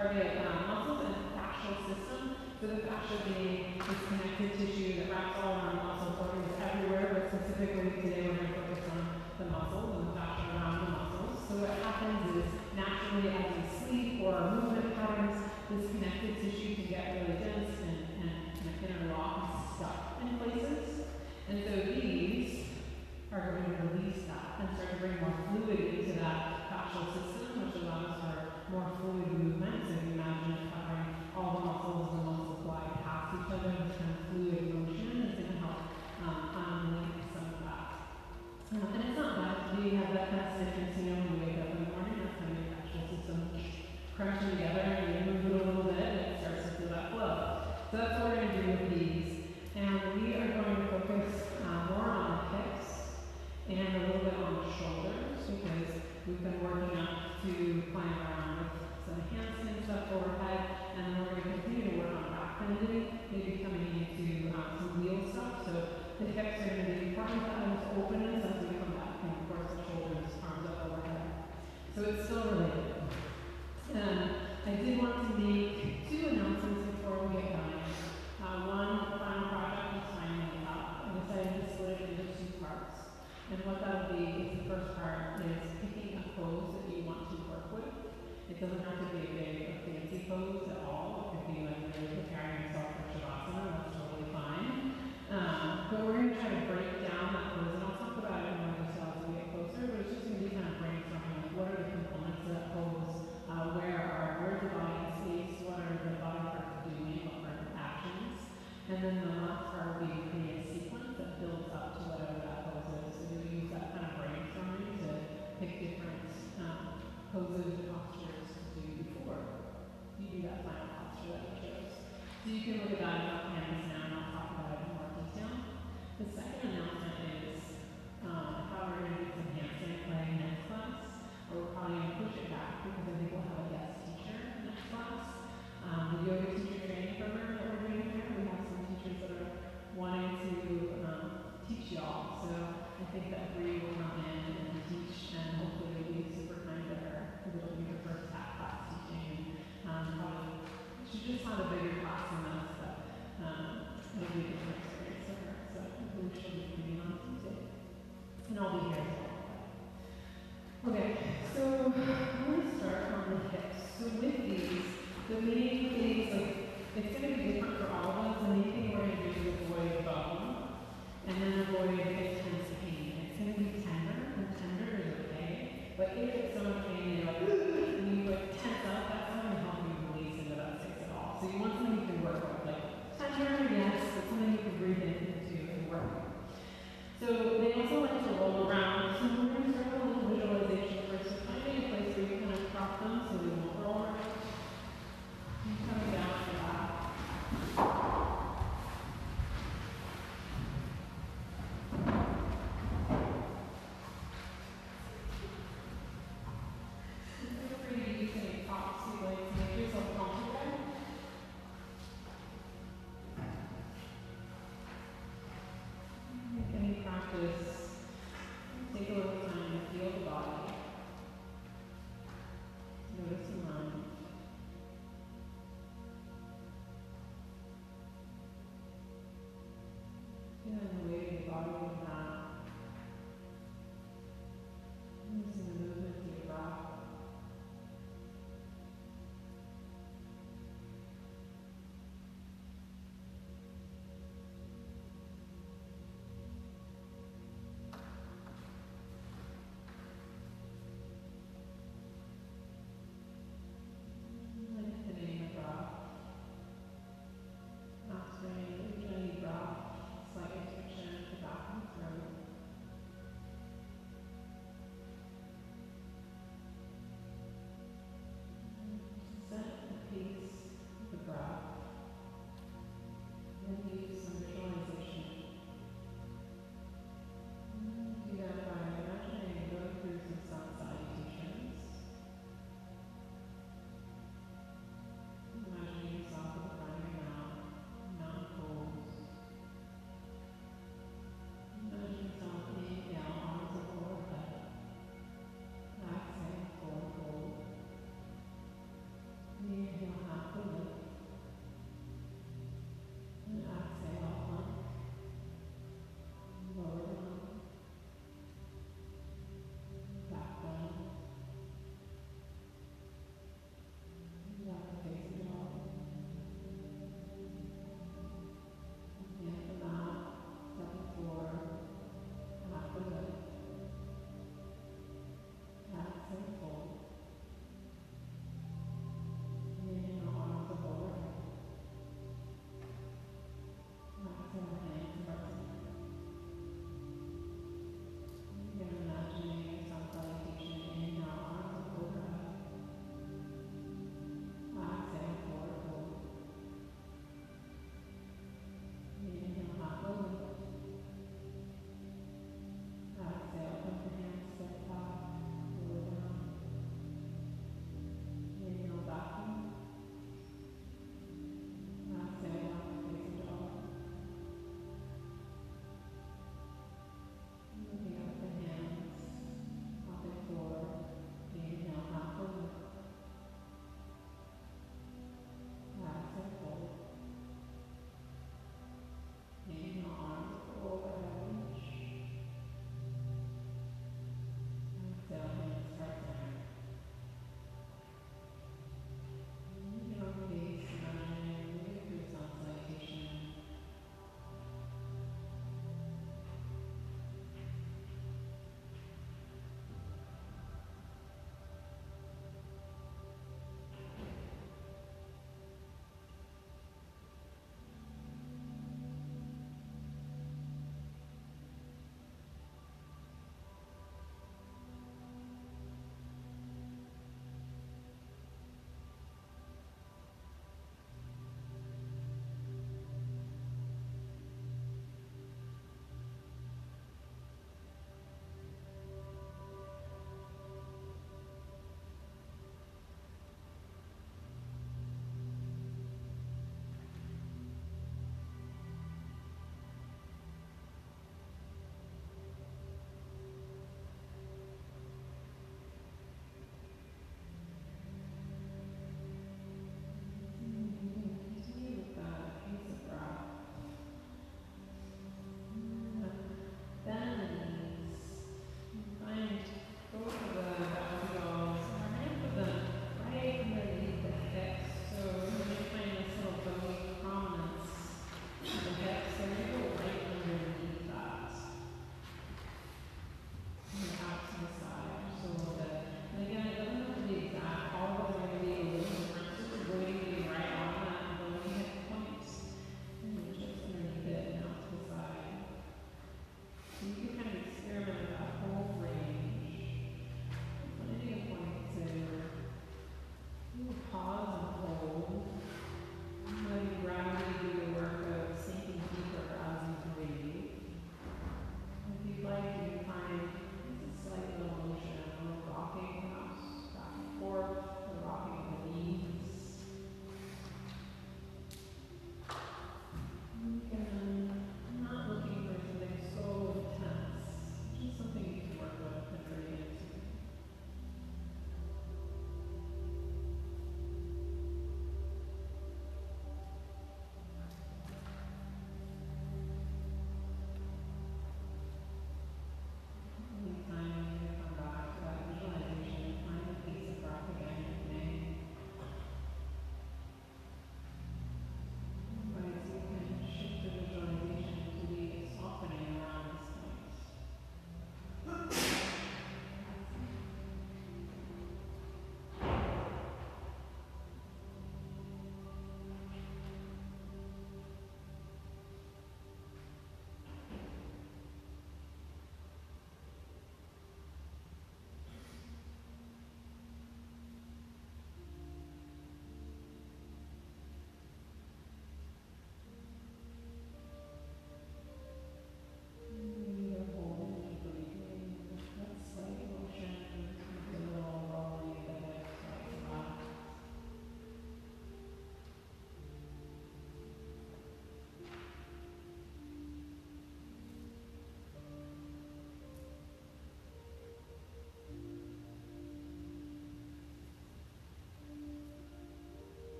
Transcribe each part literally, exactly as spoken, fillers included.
cardiac um, muscles and the fascial system. So the fascia being this connective tissue that wraps all around muscle organs everywhere, but specifically today we're going to focus on the muscles and the fascia around the muscles. So what happens is naturally as we sleep or our movement patterns, this connective tissue can get really dense and, and, and interlock and stuck in places. And so these are going to release that and start to bring more fluid into that fascial system, which allows for more fluid movement. So you imagine if having all the muscles and the muscles fly past each other, this kind of fluid motion is going to help um, unlink some of that. Um, and it's not bad. Do you have that kind of stiffness, you know, when you wake up in the morning? That's kind of your fascial system crunching together and you move it a little bit and it starts to feel that flow. So that's what we're going to do with these. And we are going to focus uh, more on the hips and a little bit on the shoulders because we've been working up to playing around with some handstands up overhead, and then we're going to continue to work on back bending, maybe coming into um, some wheel stuff. So the hips are going to be important to us, openness as we come back, and of course the shoulders, arms up overhead. So it's still related. Um, I did want to make two announcements before we get going. Uh, one final project is finally up. I decided to split it into two parts. And what that would be is the first part is picking a pose that you want to work with. It doesn't have to be a big or fancy pose at all. It could be like really preparing yourself for Shavasana, that's totally fine. Um, but we're going to try to break down that pose, and I'll talk about it more detail as we get closer, but it's just going to be kind of brainstorming like what are the components of that pose, uh, where are where's the body states, what are the body parts doing, what are the actions, and then the last part will be creating a sequence that builds up to whatever that pose is. Pick different um, poses and postures to do before you do that final posture that you chose. So you can look at that in our hands now, and I'll talk about it in more detail. The second announcement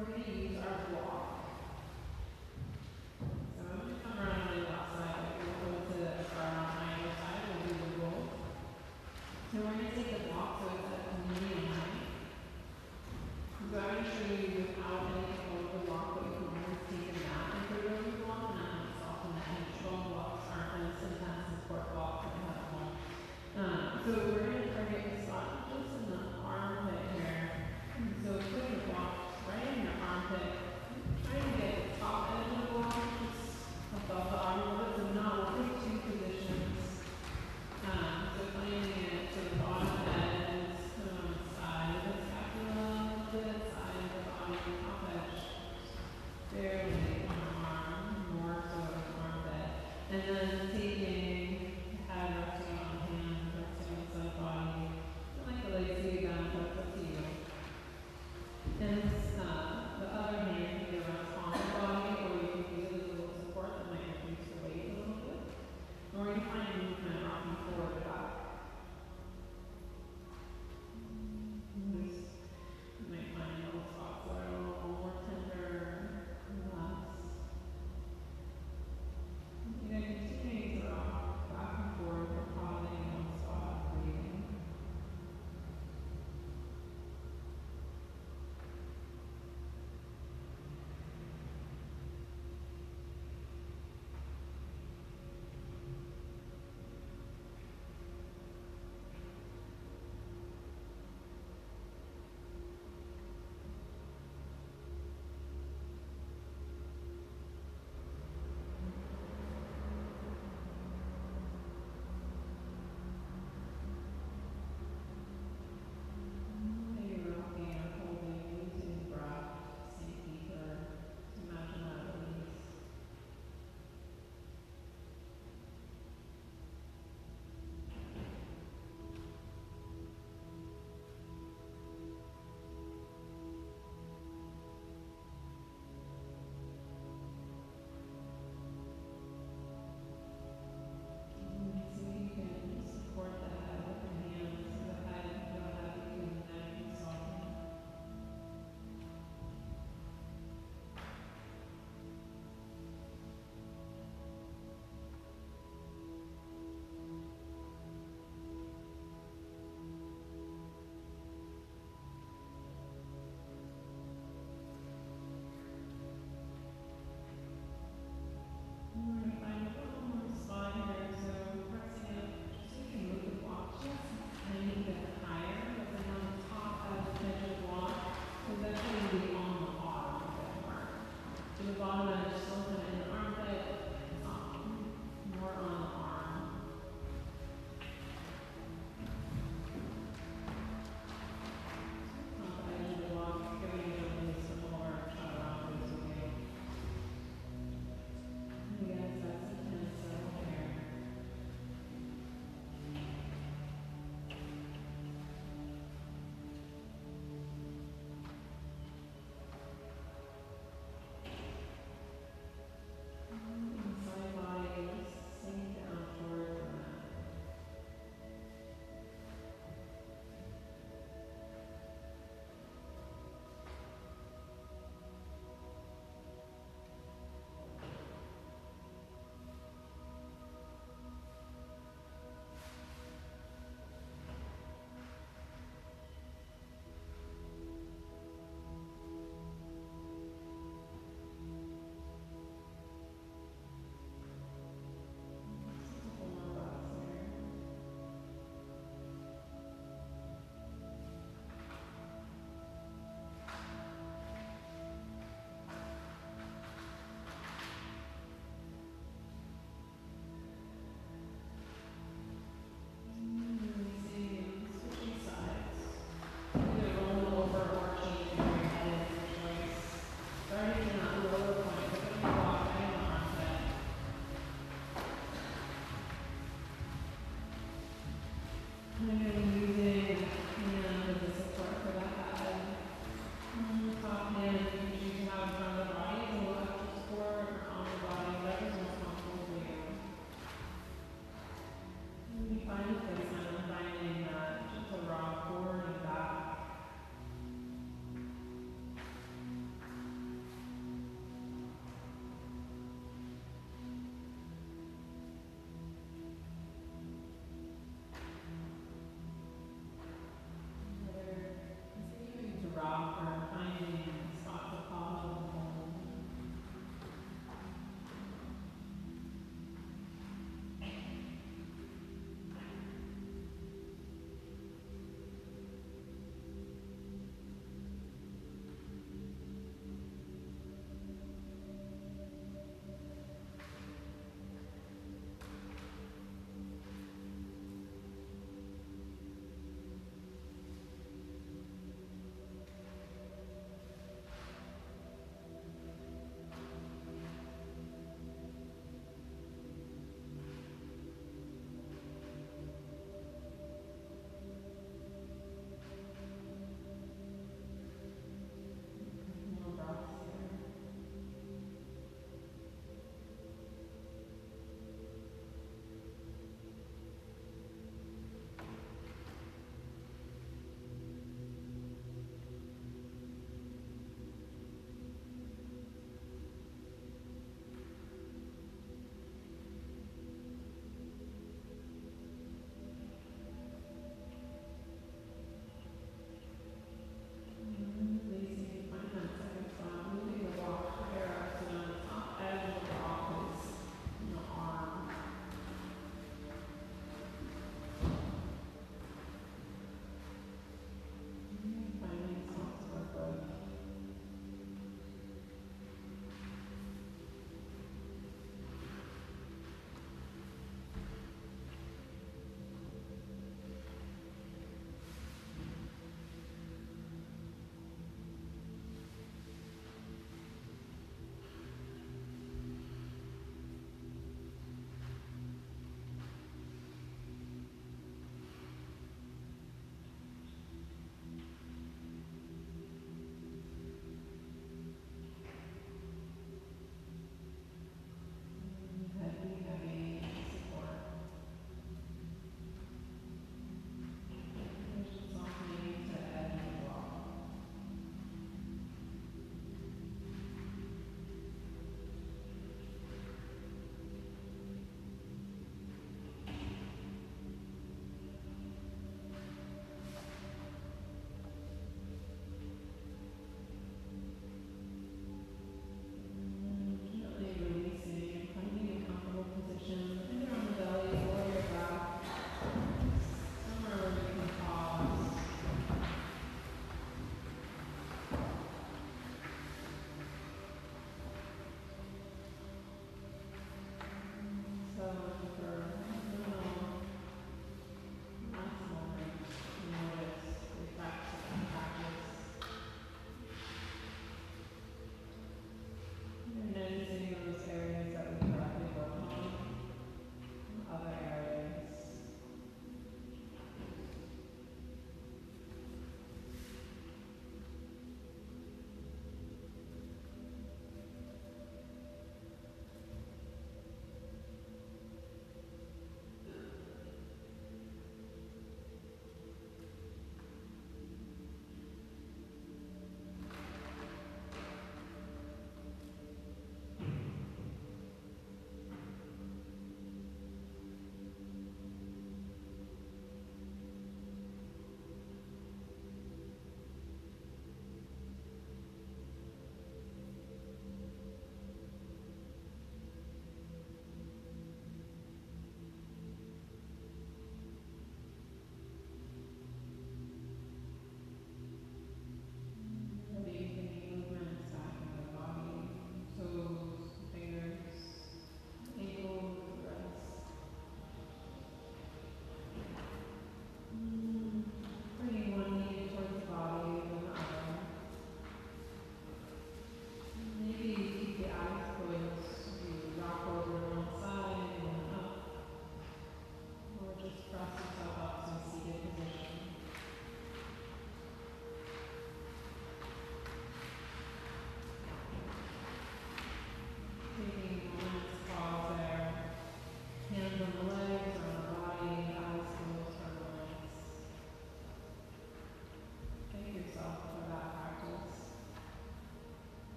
we're going to use our block. So I'm going to come around on the left side. We'll go to the far on either side. We'll do the roll. So we're going to take the block so it's at medium height. So I'm going to show you without any control of the block, but you can always take a mat and put it over the block, and that helps soften that edge. All blocks aren't going to sometimes support blocks that have one. Um, so we're going to target the spot just in the armpit here. So putting the block right in your armpit, trying to get the top edge of the block just above the arm a little bit, so not only two positions. Um, so finding it to the bottom edge, um, side of the scapula, side of the bottom, top edge. There.